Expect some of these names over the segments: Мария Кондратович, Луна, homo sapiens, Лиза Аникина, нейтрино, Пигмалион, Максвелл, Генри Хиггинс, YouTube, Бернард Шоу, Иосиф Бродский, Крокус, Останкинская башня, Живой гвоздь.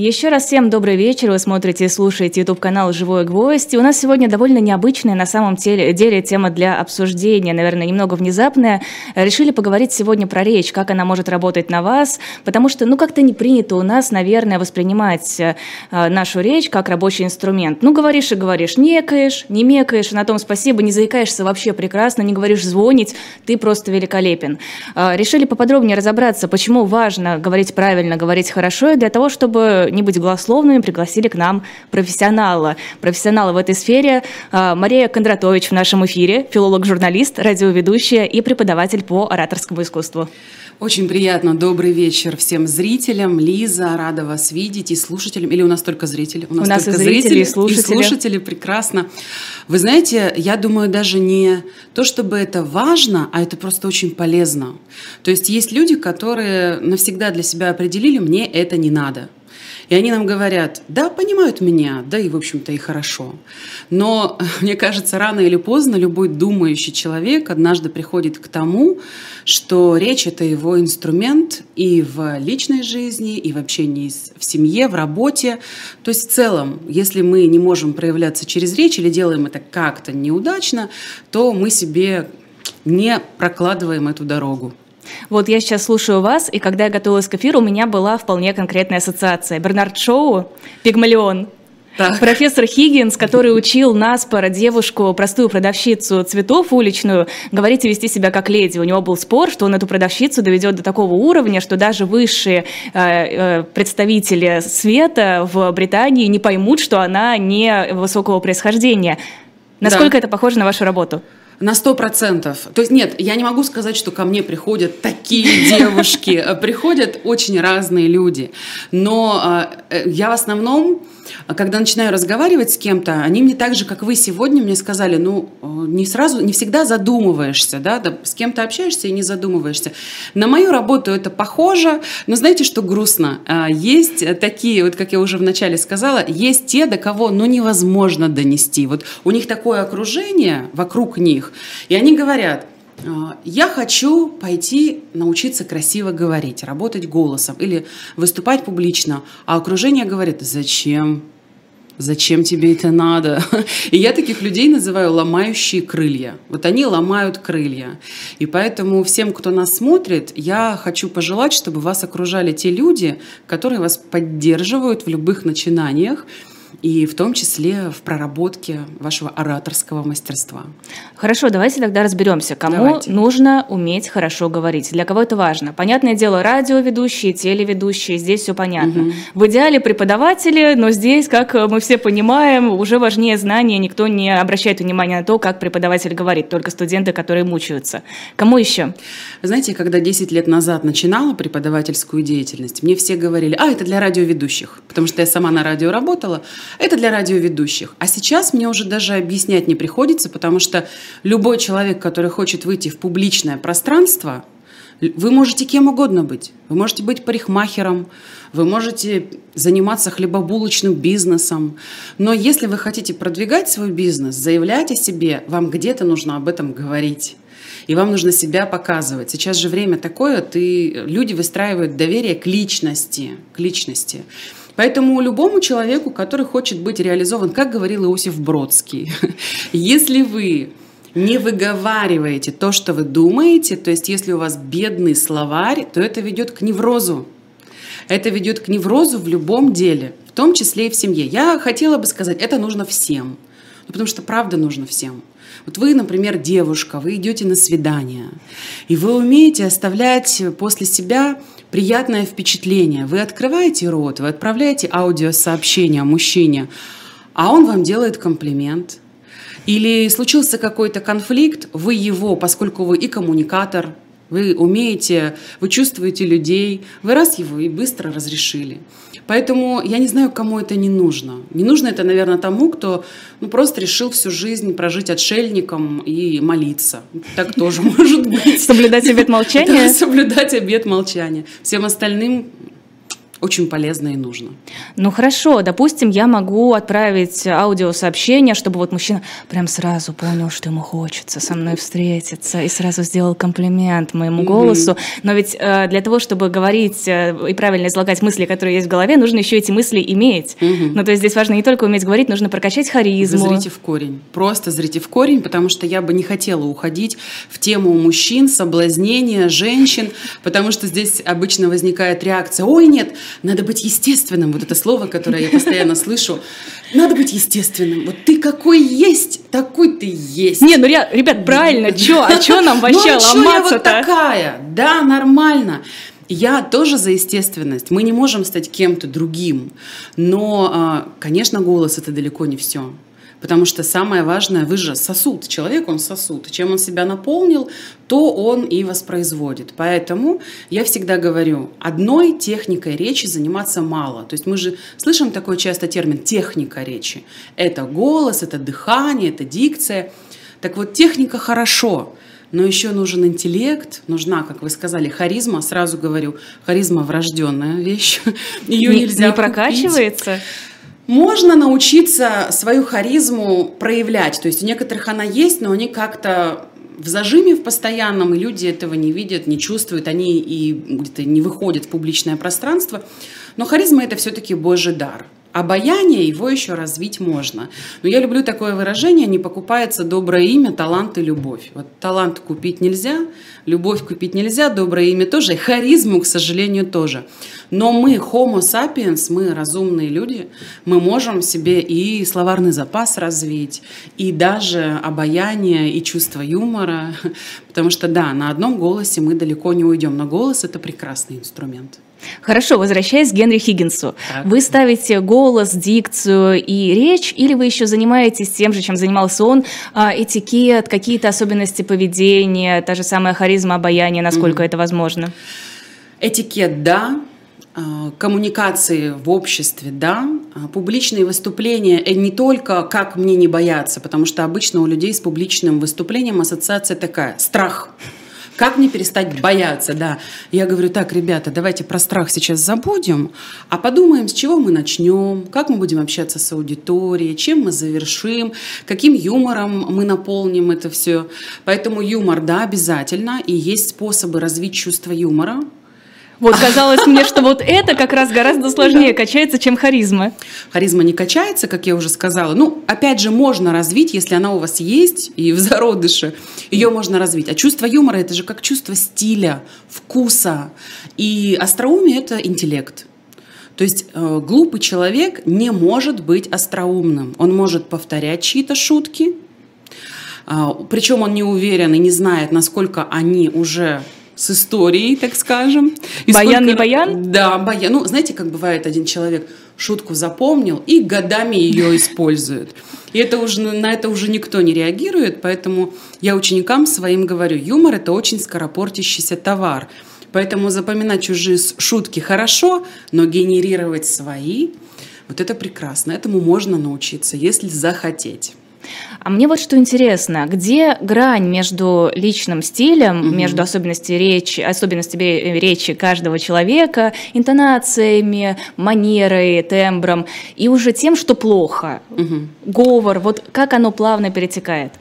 Еще раз всем добрый вечер. Вы смотрите и слушаете YouTube-канал «Живой гвоздь». И у нас сегодня довольно необычная на самом деле тема для обсуждения, наверное, немного внезапная. Решили поговорить сегодня про речь, как она может работать на вас, потому что, ну, как-то не принято у нас, наверное, воспринимать нашу речь как рабочий инструмент. Ну, говоришь и говоришь, некаешь, не мекаешь, на том спасибо, не заикаешься вообще прекрасно, не говоришь звонить, ты просто великолепен. Решили поподробнее разобраться, почему важно говорить правильно, говорить хорошо, и для того, чтобы не быть голословными, пригласили к нам профессионала в этой сфере. Мария Кондратович в нашем эфире, филолог-журналист, радиоведущая и преподаватель по ораторскому искусству. Очень приятно. Добрый вечер всем зрителям. Лиза, рада вас видеть, и слушателям. Или у нас только зрители? У нас только зрители, и слушатели. Прекрасно. Вы знаете, я думаю, даже не то, чтобы это важно, а это просто очень полезно. То есть есть люди, которые навсегда для себя определили, мне это не надо. И они нам говорят, да, понимают меня, да и, в общем-то, и хорошо. Но, мне кажется, рано или поздно любой думающий человек однажды приходит к тому, что речь – это его инструмент и в личной жизни, и в общении в семье, в работе. То есть в целом, если мы не можем проявляться через речь или делаем это как-то неудачно, то мы себе не прокладываем эту дорогу. Вот я сейчас слушаю вас, и когда я готовилась к эфиру, у меня была вполне конкретная ассоциация. Бернард Шоу, «Пигмалион». Так. Профессор Хиггинс, который учил нас, девушку, простую продавщицу цветов уличную, говорить и вести себя как леди. У него был спор, что он эту продавщицу доведет до такого уровня, что даже высшие представители света в Британии не поймут, что она не высокого происхождения. Насколько это похоже на вашу работу? На 100%. То есть нет, я не могу сказать, что ко мне приходят такие девушки. Приходят очень разные люди. Но я в основном, когда начинаю разговаривать с кем-то, они мне так же, как вы сегодня, мне сказали, ну, не всегда задумываешься, да, с кем-то общаешься и не задумываешься. На мою работу это похоже, но знаете, что грустно? Есть такие, вот как я уже вначале сказала, есть те, до кого, ну, невозможно донести. Вот у них такое окружение вокруг них, и они говорят, я хочу пойти научиться красиво говорить, работать голосом или выступать публично, а окружение говорит, зачем? Зачем тебе это надо? И я таких людей называю ломающие крылья. Вот они ломают крылья. И поэтому всем, кто нас смотрит, я хочу пожелать, чтобы вас окружали те люди, которые вас поддерживают в любых начинаниях, и в том числе в проработке вашего ораторского мастерства. Хорошо, давайте тогда разберемся, кому нужно уметь хорошо говорить, для кого это важно. Понятное дело, радиоведущие, телеведущие, здесь все понятно. В идеале преподаватели, но здесь, как мы все понимаем, уже важнее знания, никто не обращает внимания на то, как преподаватель говорит, только студенты, которые мучаются. Кому еще? Знаете, когда 10 лет назад начинала преподавательскую деятельность, мне все говорили, это для радиоведущих, потому что я сама на радио работала, это для радиоведущих. А сейчас мне уже даже объяснять не приходится, потому что любой человек, который хочет выйти в публичное пространство, вы можете кем угодно быть. Вы можете быть парикмахером, вы можете заниматься хлебобулочным бизнесом. Но если вы хотите продвигать свой бизнес, заявлять о себе, вам где-то нужно об этом говорить. И вам нужно себя показывать. Сейчас же время такое, люди выстраивают доверие к личности. Поэтому любому человеку, который хочет быть реализован, как говорил Иосиф Бродский, если вы не выговариваете то, что вы думаете, то есть если у вас бедный словарь, то это ведет к неврозу. Это ведет к неврозу в любом деле, в том числе и в семье. Я хотела бы сказать, это нужно всем, потому что правда нужно всем. Вот вы, например, девушка, вы идете на свидание, и вы умеете оставлять после себя приятное впечатление. Вы открываете рот, вы отправляете аудиосообщение мужчине, а он вам делает комплимент. Или случился какой-то конфликт, вы его, поскольку вы и коммуникатор, вы умеете, вы чувствуете людей, вы раз его и быстро разрешили. Поэтому я не знаю, кому это не нужно. Не нужно это, наверное, тому, кто просто решил всю жизнь прожить отшельником и молиться. Так тоже может быть. Соблюдать обет молчания? Да, соблюдать обет молчания. Всем остальным очень полезно и нужно. Ну хорошо, допустим, я могу отправить аудиосообщение, чтобы вот мужчина прям сразу понял, что ему хочется со мной встретиться, и сразу сделал комплимент моему голосу. Но ведь для того, чтобы говорить и правильно излагать мысли, которые есть в голове, нужно еще эти мысли иметь. Ну то есть здесь важно не только уметь говорить, нужно прокачать харизму. Вы зрите в корень, просто зрите в корень, потому что я бы не хотела уходить в тему мужчин, соблазнения женщин, потому что здесь обычно возникает реакция: ой, нет, надо быть естественным. Вот это слово, которое я постоянно слышу. Надо быть естественным. Вот ты какой есть, такой ты есть. Не, ну, ребят, правильно, чё? А чё нам вообще ломаться-то? Ну, а чё я вот такая? Да, нормально. Я тоже за естественность. Мы не можем стать кем-то другим. Но, конечно, голос – это далеко не все. Потому что самое важное, вы же сосуд, человек, он сосуд. Чем он себя наполнил, то он и воспроизводит. Поэтому я всегда говорю, одной техникой речи заниматься мало. То есть мы же слышим такой часто термин «техника речи». Это голос, это дыхание, это дикция. Так вот, техника хорошо, но еще нужен интеллект, нужна, как вы сказали, харизма. Сразу говорю, харизма – врожденная вещь. Ее нельзя купить. Не прокачивается? Можно научиться свою харизму проявлять. То есть у некоторых она есть, но они как-то в зажиме в постоянном, и люди этого не видят, не чувствуют, они и где-то не выходят в публичное пространство. Но харизма – это все-таки Божий дар. Обаяние, его еще развить можно. Но я люблю такое выражение: не покупается доброе имя, талант и любовь. Вот талант купить нельзя, любовь купить нельзя, доброе имя тоже, и харизму, к сожалению, тоже. Но мы, homo sapiens, мы разумные люди, мы можем себе и словарный запас развить, и даже обаяние, и чувство юмора. Потому что да, на одном голосе мы далеко не уйдем, но голос – это прекрасный инструмент. Хорошо, возвращаясь к Генри Хиггинсу. Так. Вы ставите голос, дикцию и речь, или вы еще занимаетесь тем же, чем занимался он? Этикет, какие-то особенности поведения, та же самая харизма, обаяние, насколько это возможно? Этикет – да. Коммуникации в обществе, да, публичные выступления, не только как мне не бояться, потому что обычно у людей с публичным выступлением ассоциация такая – страх. Как мне перестать бояться, да. Я говорю: так, ребята, давайте про страх сейчас забудем, а подумаем, с чего мы начнем, как мы будем общаться с аудиторией, чем мы завершим, каким юмором мы наполним это все. Поэтому юмор, да, обязательно, и есть способы развить чувство юмора. Вот казалось мне, что вот это как раз гораздо сложнее качается, чем харизма. Харизма не качается, как я уже сказала. Ну, опять же, можно развить, если она у вас есть и в зародыше. Ее можно развить. А чувство юмора – это же как чувство стиля, вкуса. И остроумие – это интеллект. То есть глупый человек не может быть остроумным. Он может повторять чьи-то шутки. Причем он не уверен и не знает, насколько они уже... с историей, так скажем. И баян, сколько... не баян? Да, баян. Ну, знаете, как бывает, один человек шутку запомнил и годами ее использует. И это уже, на это уже никто не реагирует, поэтому я ученикам своим говорю: юмор – это очень скоропортящийся товар. Поэтому запоминать чужие шутки хорошо, но генерировать свои – вот это прекрасно. Этому можно научиться, если захотеть. А мне вот что интересно, где грань между личным стилем, между особенностями речи каждого человека, интонациями, манерой, тембром, и уже тем, что плохо, говор, вот как оно плавно перетекает?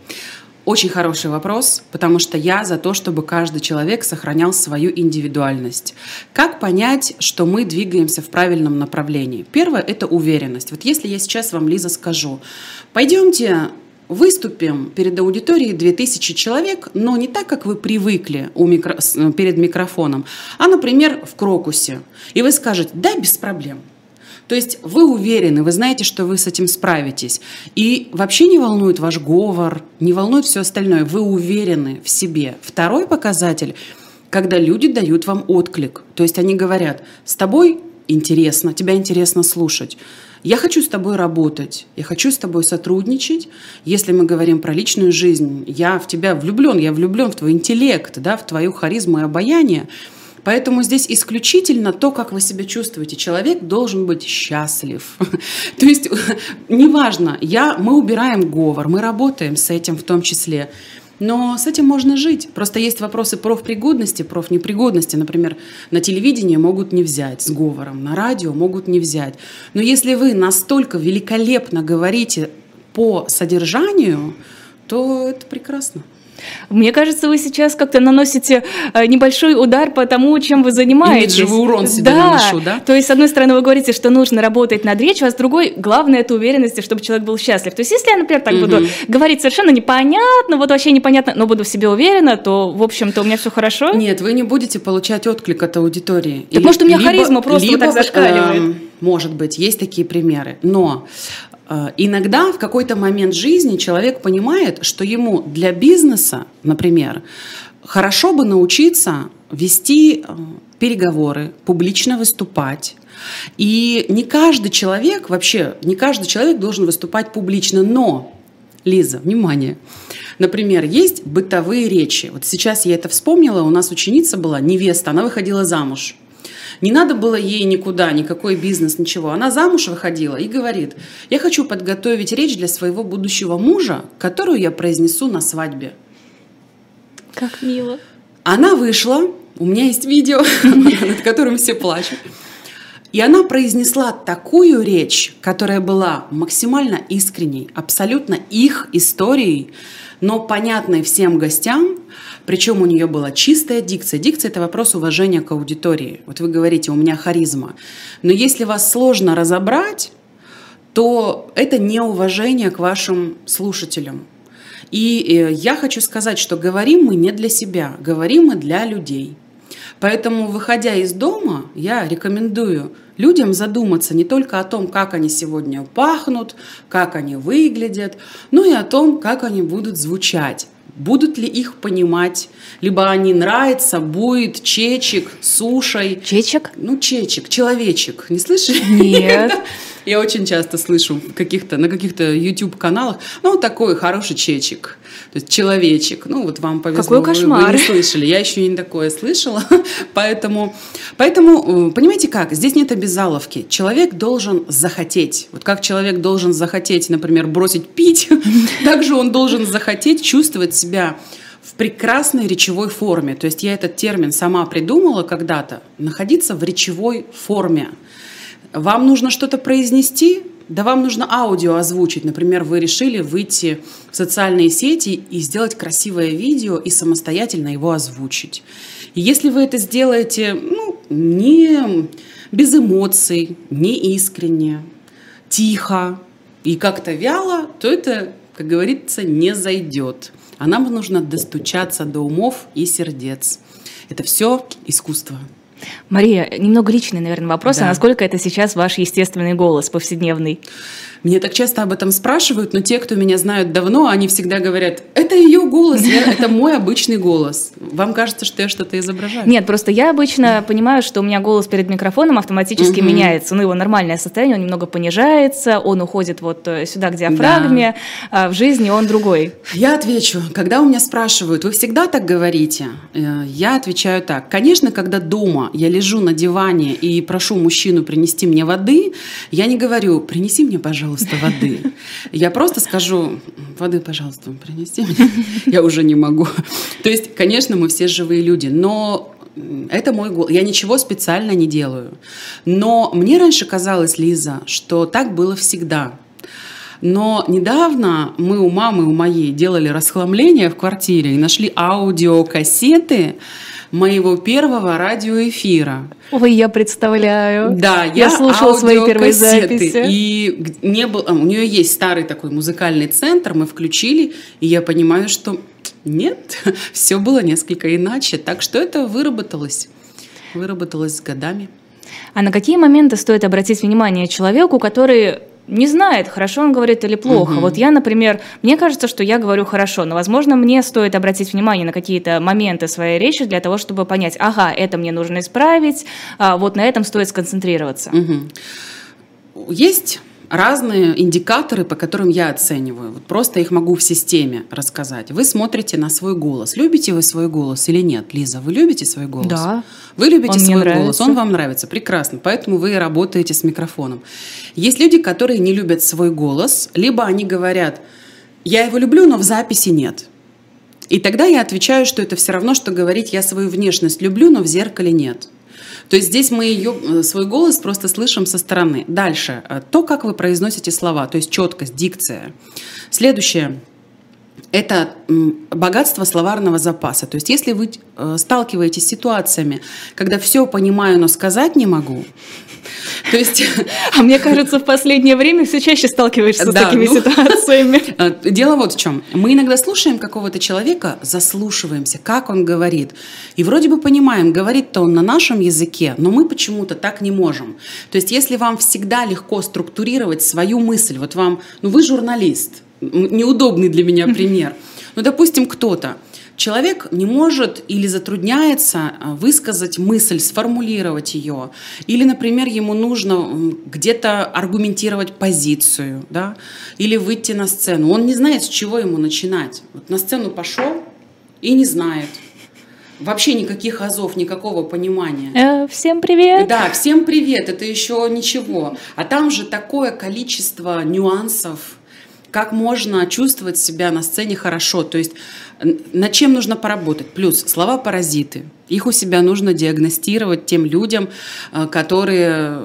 Очень хороший вопрос, потому что я за то, чтобы каждый человек сохранял свою индивидуальность. Как понять, что мы двигаемся в правильном направлении? Первое – это уверенность. Вот если я сейчас вам, Лиза, скажу: пойдемте выступим перед аудиторией 2000 человек, но не так, как вы привыкли перед микрофоном, а, например, в Крокусе. И вы скажете: да, без проблем. То есть вы уверены, вы знаете, что вы с этим справитесь. И вообще не волнует ваш говор, не волнует все остальное. Вы уверены в себе. Второй показатель, когда люди дают вам отклик. То есть они говорят: с тобой интересно, тебя интересно слушать. Я хочу с тобой работать, я хочу с тобой сотрудничать. Если мы говорим про личную жизнь, я в тебя влюблен, я влюблен в твой интеллект, да, в твою харизму и обаяние. Поэтому здесь исключительно то, как вы себя чувствуете. Человек должен быть счастлив. То есть неважно, мы убираем говор, мы работаем с этим в том числе. Но с этим можно жить. Просто есть вопросы профпригодности, профнепригодности. Например, на телевидении могут не взять с говором, на радио могут не взять. Но если вы настолько великолепно говорите по содержанию, то это прекрасно. Мне кажется, вы сейчас как-то наносите небольшой удар по тому, чем вы занимаетесь. Имиджевый урон себе наношу, да? То есть, с одной стороны, вы говорите, что нужно работать над речью, а с другой, главное, это уверенность, чтобы человек был счастлив. То есть, если я, например, так буду говорить совершенно непонятно, вот вообще непонятно, но буду в себе уверена, то, в общем-то, у меня все хорошо. Нет, вы не будете получать отклик от аудитории. Так, может, у меня харизма просто вот так зашкаливает. Может быть, есть такие примеры. Но иногда в какой-то момент жизни человек понимает, что ему для бизнеса, например, хорошо бы научиться вести переговоры, публично выступать. И не каждый человек, вообще, не каждый человек должен выступать публично. Но, Лиза, внимание, например, есть бытовые речи. Вот сейчас я это вспомнила, у нас ученица была, невеста, она выходила замуж. Не надо было ей никуда, никакой бизнес, ничего. Она замуж выходила и говорит: я хочу подготовить речь для своего будущего мужа, которую я произнесу на свадьбе. Как мило. Она вышла, у меня есть видео, над которым все плачут. И она произнесла такую речь, которая была максимально искренней, абсолютно их историей, но понятной всем гостям. Причем у нее была чистая дикция. Дикция – это вопрос уважения к аудитории. Вот вы говорите, у меня харизма. Но если вас сложно разобрать, то это неуважение к вашим слушателям. И я хочу сказать, что говорим мы не для себя, говорим мы для людей. Поэтому, выходя из дома, я рекомендую людям задуматься не только о том, как они сегодня пахнут, как они выглядят, но и о том, как они будут звучать. Будут ли их понимать, либо они нравятся, будет чечек, сушей. Чечек? Ну, чечек, человечек. Не слышишь? Нет. Я очень часто слышу на каких-то YouTube-каналах, ну, такой хороший чечек, то есть человечек. Ну, вот вам повезло. Какой кошмар. Вы не слышали. Я еще и не такое слышала. Поэтому, понимаете как, здесь нет обязаловки. Человек должен захотеть. Вот как человек должен захотеть, например, бросить пить, так же он должен захотеть чувствовать себя в прекрасной речевой форме. То есть я этот термин сама придумала когда-то. Находиться в речевой форме. Вам нужно что-то произнести, да вам нужно аудио озвучить. Например, вы решили выйти в социальные сети и сделать красивое видео и самостоятельно его озвучить. И если вы это сделаете, ну, не без эмоций, не искренне, тихо и как-то вяло, то это, как говорится, не зайдет. А нам нужно достучаться до умов и сердец. Это все искусство. Мария, немного личный, наверное, вопрос, да. А насколько это сейчас ваш естественный голос повседневный? Меня так часто об этом спрашивают, но те, кто меня знают давно, они всегда говорят: это ее голос, это мой обычный голос. Вам кажется, что я что-то изображаю? Нет, просто я обычно понимаю, что у меня голос перед микрофоном автоматически меняется. Ну, его нормальное состояние, он немного понижается, он уходит вот сюда, к диафрагме, а в жизни он другой. Я отвечу. Когда у меня спрашивают: вы всегда так говорите? Я отвечаю так. Конечно, когда дома я лежу на диване и прошу мужчину принести мне воды, я не говорю: принеси мне, пожалуйста, воды. Я просто скажу: воды, пожалуйста, принести мне. Я уже не могу. То есть, конечно, мы все живые люди, но это мой голос. Я ничего специально не делаю. Но мне раньше казалось, Лиза, что так было всегда. Но недавно мы у мамы, у моей, делали расхламление в квартире и нашли аудиокассеты моего первого радиоэфира. Ой, я представляю. Да, я слушала свои первые записи. И не было, у нее есть старый такой музыкальный центр, мы включили, и я понимаю, что нет, все было несколько иначе. Так что это выработалось с годами. А на какие моменты стоит обратить внимание человеку, который не знает, хорошо он говорит или плохо? Вот я, например, мне кажется, что я говорю хорошо, но, возможно, мне стоит обратить внимание на какие-то моменты своей речи для того, чтобы понять: ага, это мне нужно исправить, вот на этом стоит сконцентрироваться. Есть разные индикаторы, по которым я оцениваю. Вот просто их могу в системе рассказать. Вы смотрите на свой голос. Любите вы свой голос или нет, Лиза? Вы любите свой голос? Да. Вы любите свой голос, он вам нравится. Прекрасно, поэтому вы работаете с микрофоном. Есть люди, которые не любят свой голос, либо они говорят: я его люблю, но в записи нет. И тогда я отвечаю, что это все равно, что говорить: я свою внешность люблю, но в зеркале нет. То есть здесь мы ее, свой голос просто слышим со стороны. Дальше. То, как вы произносите слова, то есть четкость, дикция. Следующее. Это богатство словарного запаса. То есть если вы сталкиваетесь с ситуациями, когда все понимаю, но сказать не могу, то есть... А мне кажется, в последнее время все чаще сталкиваешься с такими ситуациями. Дело вот в чем. Мы иногда слушаем какого-то человека, заслушиваемся, как он говорит. И вроде бы понимаем, говорит-то он на нашем языке, но мы почему-то так не можем. То есть если вам всегда легко структурировать свою мысль, вот вам, ну вы журналист, неудобный для меня пример. Ну, допустим, кто-то, человек не может или затрудняется высказать мысль, сформулировать ее, или, например, ему нужно где-то аргументировать позицию, да, или выйти на сцену. Он не знает, с чего ему начинать. Вот на сцену пошел и не знает. Вообще никаких азов, никакого понимания. Всем привет! Да, всем привет, это еще ничего. А там же такое количество нюансов, как можно чувствовать себя на сцене хорошо, то есть над чем нужно поработать. Плюс слова-паразиты, их у себя нужно диагностировать тем людям, которые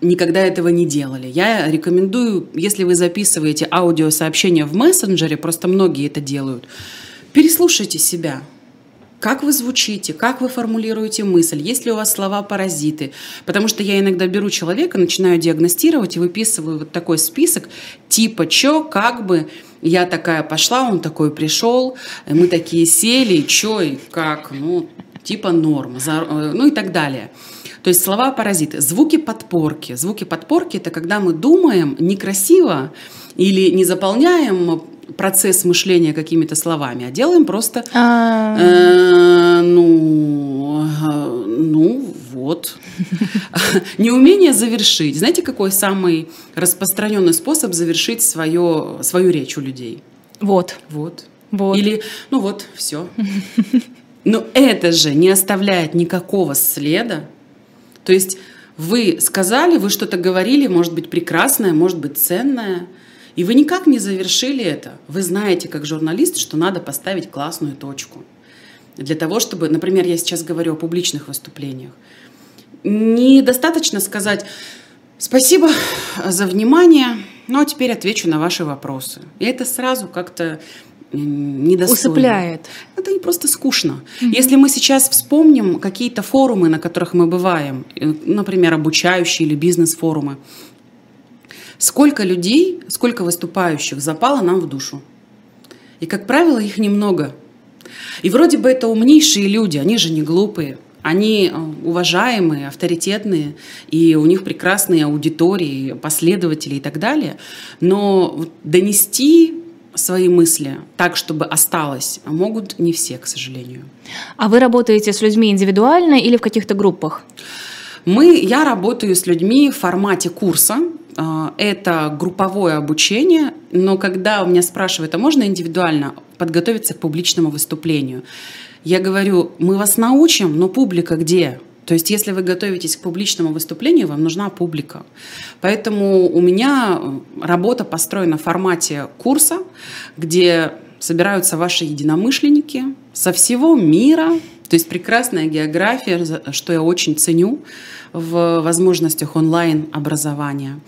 никогда этого не делали. Я рекомендую, если вы записываете аудиосообщение в мессенджере, просто многие это делают, переслушайте себя. Как вы звучите, как вы формулируете мысль, есть ли у вас слова-паразиты. Потому что я иногда беру человека, начинаю диагностировать и выписываю вот такой список, типа «чё», «как бы», «я такая пошла», «он такой пришел», «мы такие сели», «чё» и «как», ну, типа «норм», ну и так далее. То есть слова-паразиты. Звуки-подпорки. Звуки-подпорки – это когда мы думаем некрасиво или не заполняем процесс мышления какими-то словами, а делаем просто вот. Неумение завершить. Знаете, какой самый распространенный способ завершить свою речь у людей? Вот. Или ну вот, все. Но это же не оставляет никакого следа. То есть вы сказали, вы что-то говорили, может быть, прекрасное, может быть, ценное, и вы никак не завершили это. Вы знаете, как журналист, что надо поставить классную точку. Для того, чтобы, например, я сейчас говорю о публичных выступлениях, недостаточно сказать «спасибо за внимание, ну а теперь отвечу на ваши вопросы». И это сразу как-то недостойно. Усыпляет. Это не просто скучно. Если мы сейчас вспомним какие-то форумы, на которых мы бываем, например, обучающие или бизнес-форумы, сколько людей, сколько выступающих запало нам в душу. И, как правило, их немного. И вроде бы это умнейшие люди, они же не глупые. Они уважаемые, авторитетные, и у них прекрасные аудитории, последователи и так далее. Но донести свои мысли так, чтобы осталось, могут не все, к сожалению. А вы работаете с людьми индивидуально или в каких-то группах? Я работаю с людьми в формате курса. Это групповое обучение, но когда у меня спрашивают, а можно индивидуально подготовиться к публичному выступлению, я говорю, мы вас научим, но публика где? То есть если вы готовитесь к публичному выступлению, вам нужна публика. Поэтому у меня работа построена в формате курса, где собираются ваши единомышленники со всего мира. То есть прекрасная география, что я очень ценю в возможностях онлайн-образования.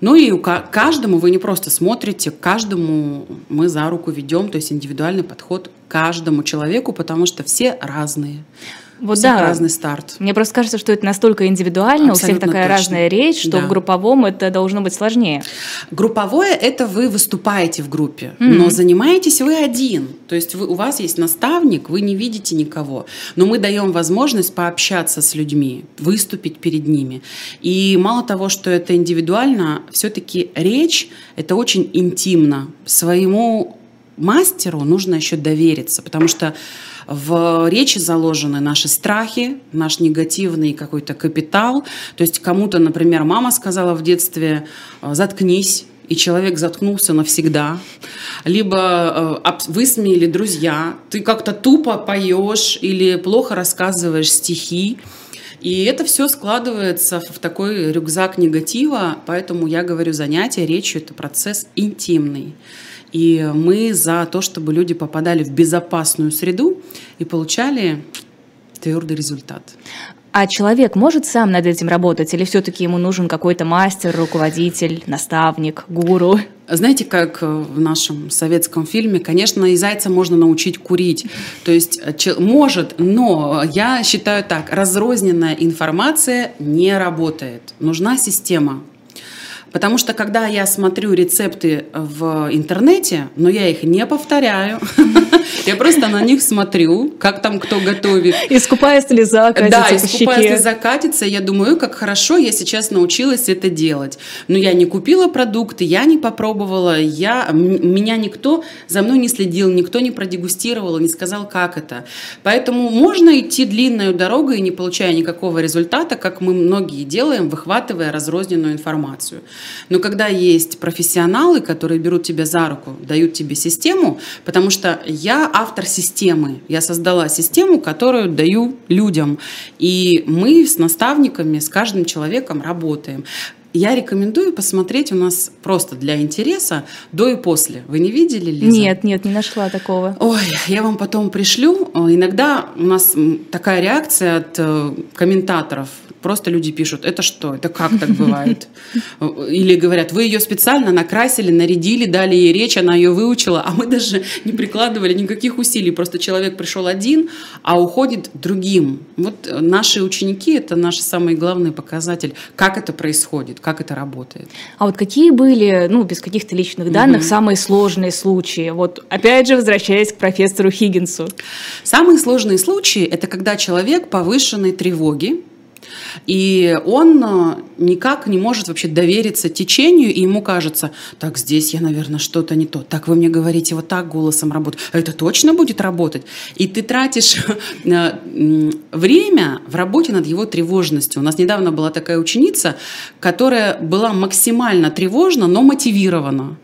Ну и каждому вы не просто смотрите, каждому мы за руку ведем, то есть индивидуальный подход к каждому человеку, потому что все разные. Вот да, разный старт. Мне просто кажется, что это настолько индивидуально, абсолютно у всех такая точно. Разная речь, что да. В групповом это должно быть сложнее. Групповое – это вы выступаете в группе, но занимаетесь вы один. То есть у вас есть наставник, вы не видите никого. Но мы даем возможность пообщаться с людьми, выступить перед ними. И мало того, что это индивидуально, все-таки речь – это очень интимно. Своему мастеру нужно еще довериться, потому что в речи заложены наши страхи, наш негативный какой-то капитал. То есть кому-то, например, мама сказала в детстве «заткнись», и человек заткнулся навсегда. Либо высмеяли друзья, ты как-то тупо поешь или плохо рассказываешь стихи. И это все складывается в такой рюкзак негатива, поэтому я говорю, занятие речью – это процесс интимный. И мы за то, чтобы люди попадали в безопасную среду и получали твердый результат. А человек может сам над этим работать, или все-таки ему нужен какой-то мастер, руководитель, наставник, гуру? Знаете, как в нашем советском фильме, конечно, и зайца можно научить курить. То есть может, но я считаю так, разрозненная информация не работает. Нужна система. Потому что, когда я смотрю рецепты в интернете, но я их не повторяю, я просто на них смотрю, как там кто готовит. И скупая слеза катится по щеке. Да, и скупая слеза катится, я думаю, как хорошо я сейчас научилась это делать. Но я не купила продукты, я не попробовала, меня никто за мной не следил, никто не продегустировал, не сказал, как это. Поэтому можно идти длинную дорогу и не получая никакого результата, как мы многие делаем, выхватывая разрозненную информацию. Но когда есть профессионалы, которые берут тебя за руку, дают тебе систему, потому что я автор системы, я создала систему, которую даю людям. И мы с наставниками, с каждым человеком работаем. Я рекомендую посмотреть у нас просто для интереса до и после. Вы не видели, Лиза? Нет, не нашла такого. Ой, я вам потом пришлю. Иногда у нас такая реакция от комментаторов. Просто люди пишут, это что, это как так бывает? Или говорят, вы ее специально накрасили, нарядили, дали ей речь, она ее выучила, а мы даже не прикладывали никаких усилий. Просто человек пришел один, а уходит другим. Вот наши ученики – это наш самый главный показатель, как это происходит, как это работает. А вот какие были, без каких-то личных данных, самые сложные случаи? Вот опять же, возвращаясь к профессору Хиггинсу. Самые сложные случаи – это когда человек повышенной тревоги, и он никак не может вообще довериться течению, и ему кажется, так, здесь я, наверное, что-то не то, так, вы мне говорите, вот так голосом работать, а это точно будет работать? И ты тратишь время в работе над его тревожностью. У нас недавно была такая ученица, которая была максимально тревожна, но мотивирована.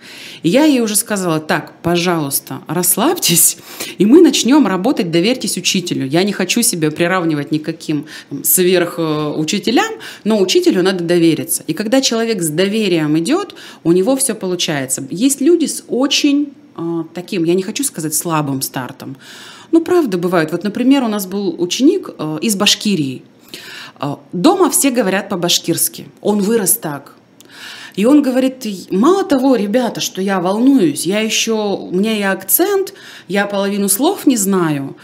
И я ей уже сказала, так, пожалуйста, расслабьтесь, и мы начнем работать, доверьтесь учителю. Я не хочу себя приравнивать никаким сверх учителям, но учителю надо довериться. И когда человек с доверием идет, у него все получается. Есть люди с очень таким, я не хочу сказать слабым стартом, правда бывает. Вот, например, у нас был ученик из Башкирии. Дома все говорят по-башкирски. Он вырос так. И он говорит, мало того, ребята, что я волнуюсь, у меня и акцент, я половину слов не знаю.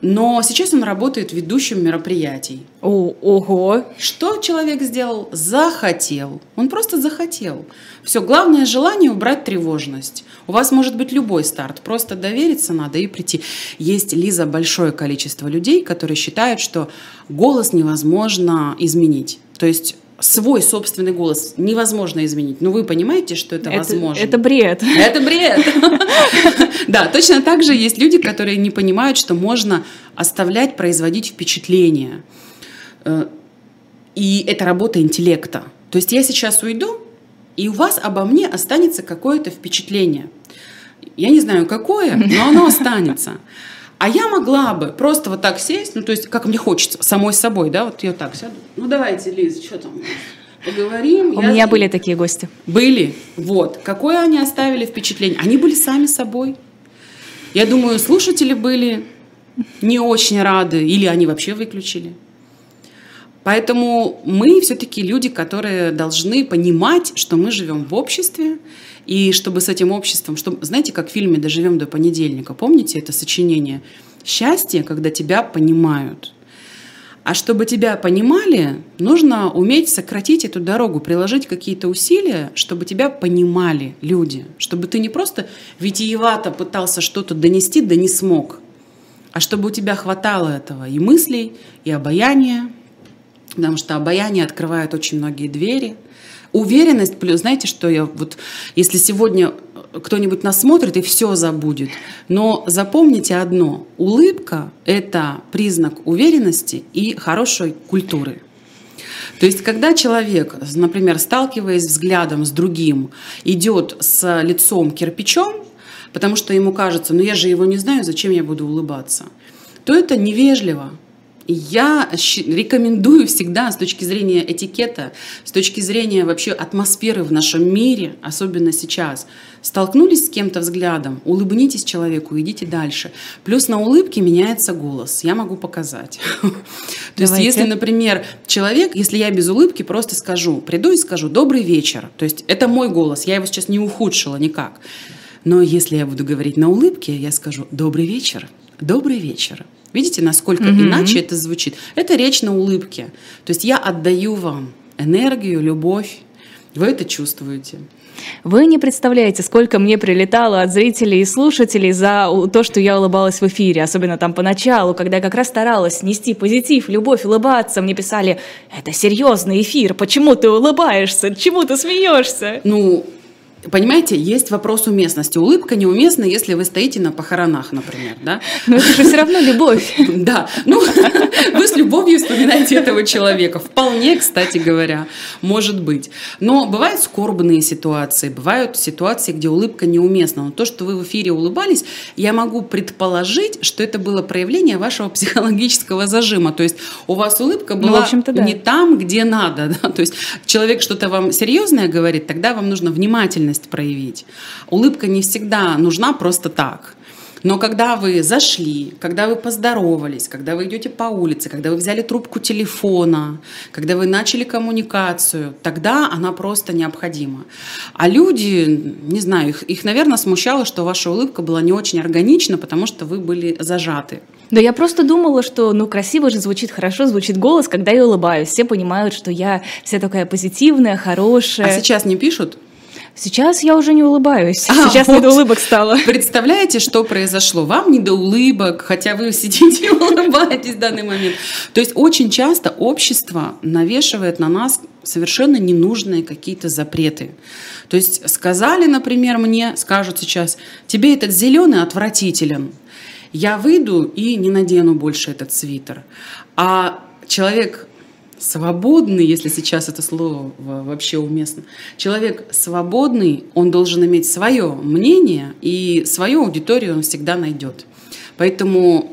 Но сейчас он работает ведущим мероприятий. Ого! Что человек сделал? Захотел. Он просто захотел. Все, главное желание убрать тревожность. У вас может быть любой старт, просто довериться надо и прийти. Есть, Лиза, большое количество людей, которые считают, что голос невозможно изменить. То есть свой собственный голос невозможно изменить. Но вы понимаете, что это возможно. Это бред. Это бред. Да, точно так же есть люди, которые не понимают, что можно оставлять, производить впечатление. И это работа интеллекта. То есть я сейчас уйду, и у вас обо мне останется какое-то впечатление. Я не знаю, какое, но оно останется. А я могла бы просто вот так сесть, то есть, как мне хочется, самой собой, да, вот я так сяду. Давайте, Лиз, что там, поговорим. У меня были такие гости. Были, вот. Какое они оставили впечатление? Они были сами собой. Я думаю, слушатели были не очень рады, или они вообще выключили. Поэтому мы все-таки люди, которые должны понимать, что мы живем в обществе, и чтобы с этим обществом, знаете, как в фильме «Доживем до понедельника», помните это сочинение? Счастье, когда тебя понимают. А чтобы тебя понимали, нужно уметь сократить эту дорогу, приложить какие-то усилия, чтобы тебя понимали люди, чтобы ты не просто витиевато пытался что-то донести, да не смог, а чтобы у тебя хватало этого и мыслей, и обаяния, потому что обаяние открывает очень многие двери. Уверенность, плюс, знаете, что я вот, если сегодня кто-нибудь нас смотрит и все забудет, но запомните одно, улыбка – это признак уверенности и хорошей культуры. То есть, когда человек, например, сталкиваясь взглядом с другим, идет с лицом кирпичом, потому что ему кажется, я же его не знаю, зачем я буду улыбаться, то это невежливо. Я рекомендую всегда с точки зрения этикета, с точки зрения вообще атмосферы в нашем мире, особенно сейчас, столкнулись с кем-то взглядом, улыбнитесь человеку, идите дальше. Плюс на улыбке меняется голос. Я могу показать. То есть, если, например, человек, если я без улыбки просто скажу, приду и скажу «добрый вечер». То есть это мой голос, я его сейчас не ухудшила никак. Но если я буду говорить на улыбке, я скажу «добрый вечер», «добрый вечер». Видите, насколько иначе это звучит? Это речь на улыбке. То есть я отдаю вам энергию, любовь. Вы это чувствуете. Вы не представляете, сколько мне прилетало от зрителей и слушателей за то, что я улыбалась в эфире, особенно там поначалу, когда я как раз старалась нести позитив, любовь, улыбаться. Мне писали: «Это серьезный эфир, почему ты улыбаешься, чему ты смеешься?» Ну, понимаете, есть вопрос уместности. Улыбка неуместна, если вы стоите на похоронах, например, да? Но это же все равно любовь. Да, ну вы с любовью вспоминаете этого человека. Вполне, кстати говоря, может быть. Но бывают скорбные ситуации, бывают ситуации, где улыбка неуместна. Но то, что вы в эфире улыбались, я могу предположить, что это было проявление вашего психологического зажима. То есть у вас улыбка была не там, где надо. То есть человек что-то вам серьезное говорит, тогда вам нужно внимательно проявить. Улыбка не всегда нужна просто так. Но когда вы зашли, когда вы поздоровались, когда вы идете по улице, когда вы взяли трубку телефона, когда вы начали коммуникацию, тогда она просто необходима. А люди, не знаю, их, наверное, смущало, что ваша улыбка была не очень органична, потому что вы были зажаты. Да я просто думала, что ну красиво же звучит, хорошо звучит голос, когда я улыбаюсь. Все понимают, что я вся такая позитивная, хорошая. А сейчас не пишут? Сейчас я уже не улыбаюсь. Сейчас вот не до улыбок стало. Представляете, что произошло? Вам не до улыбок, хотя вы сидите и улыбаетесь в данный момент. То есть очень часто общество навешивает на нас совершенно ненужные какие-то запреты. То есть сказали, например, мне, скажут сейчас, тебе этот зеленый отвратителен. Я выйду и не надену больше этот свитер. А человек... свободный, если сейчас это слово вообще уместно. Человек свободный, он должен иметь свое мнение, и свою аудиторию он всегда найдет. Поэтому,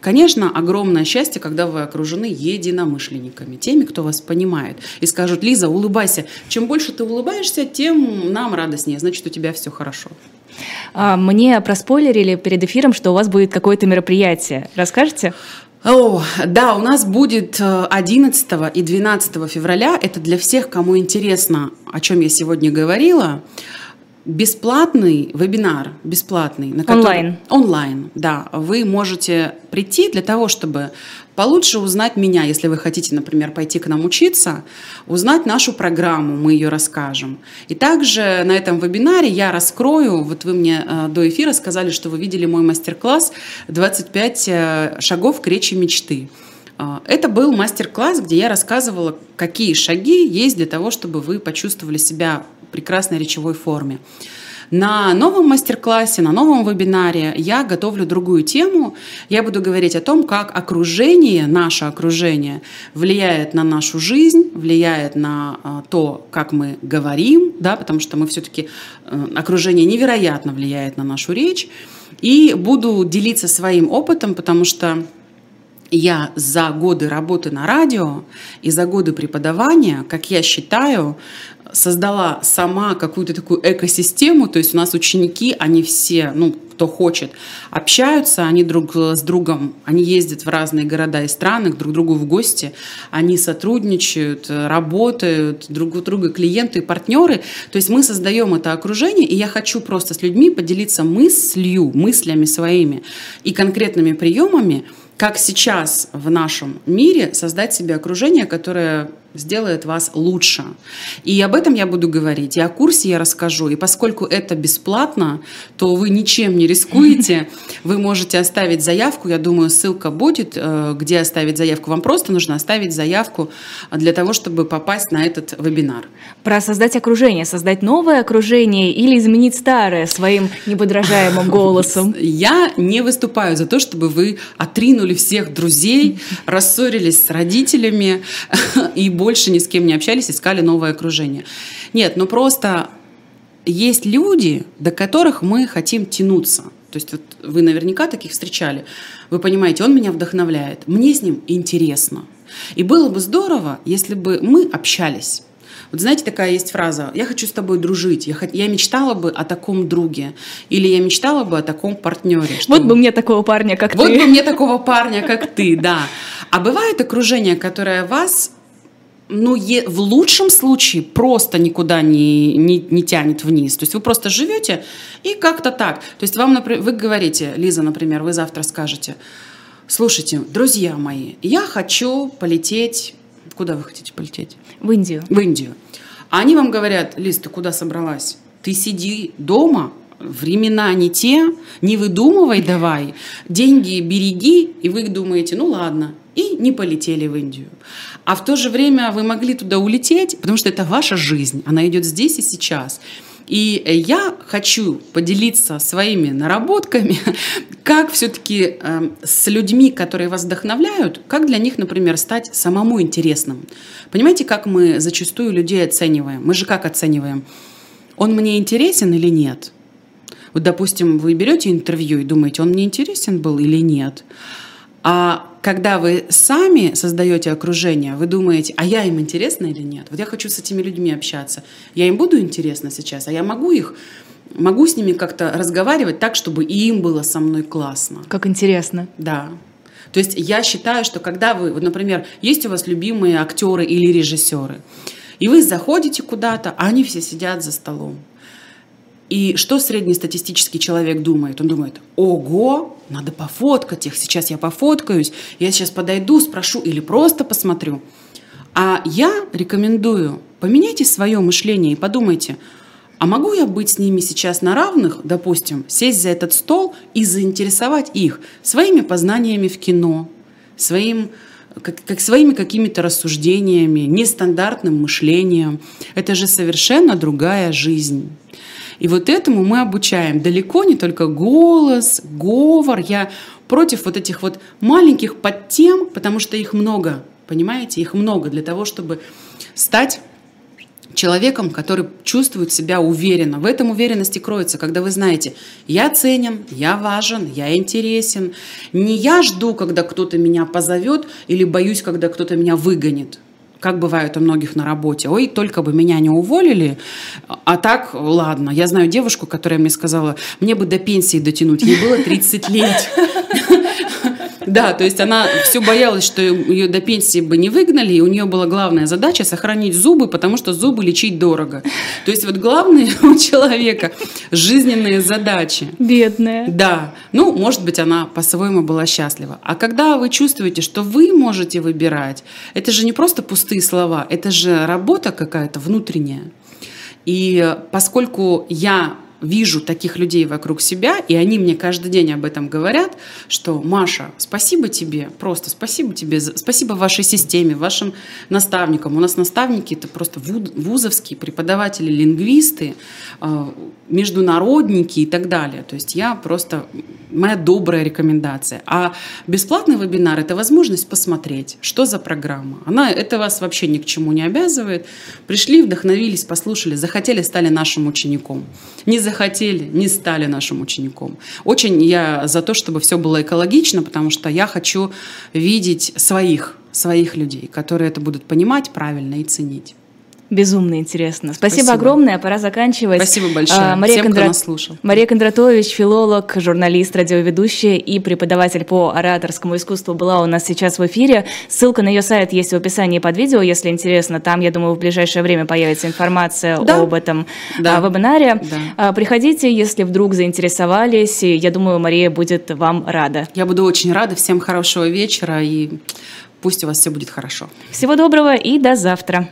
конечно, огромное счастье, когда вы окружены единомышленниками, теми, кто вас понимает. И скажут: «Лиза, улыбайся. Чем больше ты улыбаешься, тем нам радостнее. Значит, у тебя все хорошо». Мне проспойлерили перед эфиром, что у вас будет какое-то мероприятие. Расскажете? Да, у нас будет 11 и 12 февраля. Это для всех, кому интересно, о чем я сегодня говорила. Бесплатный вебинар, бесплатный. На который... Онлайн. Онлайн, да. Вы можете прийти для того, чтобы получше узнать меня, если вы хотите, например, пойти к нам учиться, узнать нашу программу, мы ее расскажем. И также на этом вебинаре я раскрою, вот вы мне до эфира сказали, что вы видели мой мастер-класс «25 шагов к речи мечты». Это был мастер-класс, где я рассказывала, какие шаги есть для того, чтобы вы почувствовали себя в прекрасной речевой форме. На новом мастер-классе, на новом вебинаре я готовлю другую тему. Я буду говорить о том, как окружение, наше окружение влияет на нашу жизнь, влияет на то, как мы говорим, да, потому что мы все-таки, окружение невероятно влияет на нашу речь. И буду делиться своим опытом, потому что я за годы работы на радио и за годы преподавания, как я считаю, создала сама какую-то такую экосистему, то есть у нас ученики, они все, ну, кто хочет, общаются, они друг с другом, они ездят в разные города и страны, друг к другу в гости, они сотрудничают, работают, друг у друга клиенты и партнеры, то есть мы создаем это окружение, и я хочу просто с людьми поделиться мыслями своими и конкретными приемами, как сейчас в нашем мире создать себе окружение, которое сделает вас лучше. И об этом я буду говорить, и о курсе я расскажу. И поскольку это бесплатно, то вы ничем не рискуете. Вы можете оставить заявку, я думаю, ссылка будет, где оставить заявку. Вам просто нужно оставить заявку для того, чтобы попасть на этот вебинар. Про создать окружение, создать новое окружение или изменить старое своим неподражаемым голосом. Я не выступаю за то, чтобы вы отринули всех друзей, рассорились с родителями и больше ни с кем не общались, искали новое окружение. Нет, ну просто есть люди, до которых мы хотим тянуться. То есть вот вы наверняка таких встречали. Вы понимаете, он меня вдохновляет. Мне с ним интересно. И было бы здорово, если бы мы общались. Вот знаете, такая есть фраза: «Я хочу с тобой дружить», «Я мечтала бы о таком друге» или «Я мечтала бы о таком партнере». Вот бы мне такого парня, как ты. Вот бы мне такого парня, как ты, да. А бывает окружение, которое вас, ну, в лучшем случае просто никуда не тянет вниз. То есть вы просто живете и как-то так. То есть вам, например, вы говорите, Лиза, например, вы завтра скажете: «Слушайте, друзья мои, я хочу полететь». Куда вы хотите полететь? В Индию. В Индию. А они вам говорят: «Лиз, ты куда собралась? Ты сиди дома, времена не те, не выдумывай давай, деньги береги», и вы думаете: «Ну ладно», и не полетели в Индию. А в то же время вы могли туда улететь, потому что это ваша жизнь, она идет здесь и сейчас. И я хочу поделиться своими наработками, как все-таки с людьми, которые вас вдохновляют, как для них, например, стать самому интересным. Понимаете, как мы зачастую людей оцениваем? Мы же как оцениваем? Он мне интересен или нет? Вот, допустим, вы берете интервью и думаете: он мне интересен был или нет? А когда вы сами создаете окружение, вы думаете: а я им интересна или нет? Вот я хочу с этими людьми общаться. Я им буду интересна сейчас, а я могу с ними как-то разговаривать так, чтобы и им было со мной классно. Как интересно. Да. То есть я считаю, что когда вы, вот, например, есть у вас любимые актеры или режиссеры, и вы заходите куда-то, а они все сидят за столом. И что среднестатистический человек думает? Он думает: ого, надо пофоткать их, сейчас я пофоткаюсь, я сейчас подойду, спрошу или просто посмотрю. А я рекомендую: поменяйте свое мышление и подумайте: а могу я быть с ними сейчас на равных, допустим, сесть за этот стол и заинтересовать их своими познаниями в кино, своими какими-то рассуждениями, нестандартным мышлением. Это же совершенно другая жизнь. И вот этому мы обучаем далеко не только голос, говор. Я против вот этих вот маленьких подтем, потому что их много, понимаете? Их много для того, чтобы стать человеком, который чувствует себя уверенно. В этом уверенности кроется, когда вы знаете: я ценен, я важен, я интересен. Не я жду, когда кто-то меня позовет, или боюсь, когда кто-то меня выгонит. Как бывает у многих на работе: ой, только бы меня не уволили, а так, ладно. Я знаю девушку, которая мне сказала: мне бы до пенсии дотянуть, ей было 30 лет. Да, то есть она все боялась, что ее до пенсии бы не выгнали, и у нее была главная задача — сохранить зубы, потому что зубы лечить дорого. То есть вот главные у человека жизненные задачи. Бедная. Да. Ну, может быть, она по-своему была счастлива. А когда вы чувствуете, что вы можете выбирать, это же не просто пустые слова, это же работа какая-то внутренняя. И поскольку я вижу таких людей вокруг себя, и они мне каждый день об этом говорят, что: Маша, спасибо тебе, просто спасибо тебе, спасибо вашей системе, вашим наставникам. У нас наставники — это просто вузовские преподаватели, лингвисты, международники и так далее. То есть я просто... Моя добрая рекомендация. А бесплатный вебинар — это возможность посмотреть, что за программа. Это вас вообще ни к чему не обязывает. Пришли, вдохновились, послушали, захотели — стали нашим учеником. Не захотели — не стали нашим учеником. Очень я за то, чтобы все было экологично, потому что я хочу видеть своих людей, которые это будут понимать правильно и ценить. Безумно интересно. Спасибо огромное. Пора заканчивать. Спасибо большое. Всем, кто нас слушал. Мария Кондратович, филолог, журналист, радиоведущая и преподаватель по ораторскому искусству, была у нас сейчас в эфире. Ссылка на ее сайт есть в описании под видео, если интересно. Там, я думаю, в ближайшее время появится информация об этом вебинаре. Да. Приходите, если вдруг заинтересовались. Я думаю, Мария будет вам рада. Я буду очень рада. Всем хорошего вечера, и пусть у вас все будет хорошо. Всего доброго и до завтра.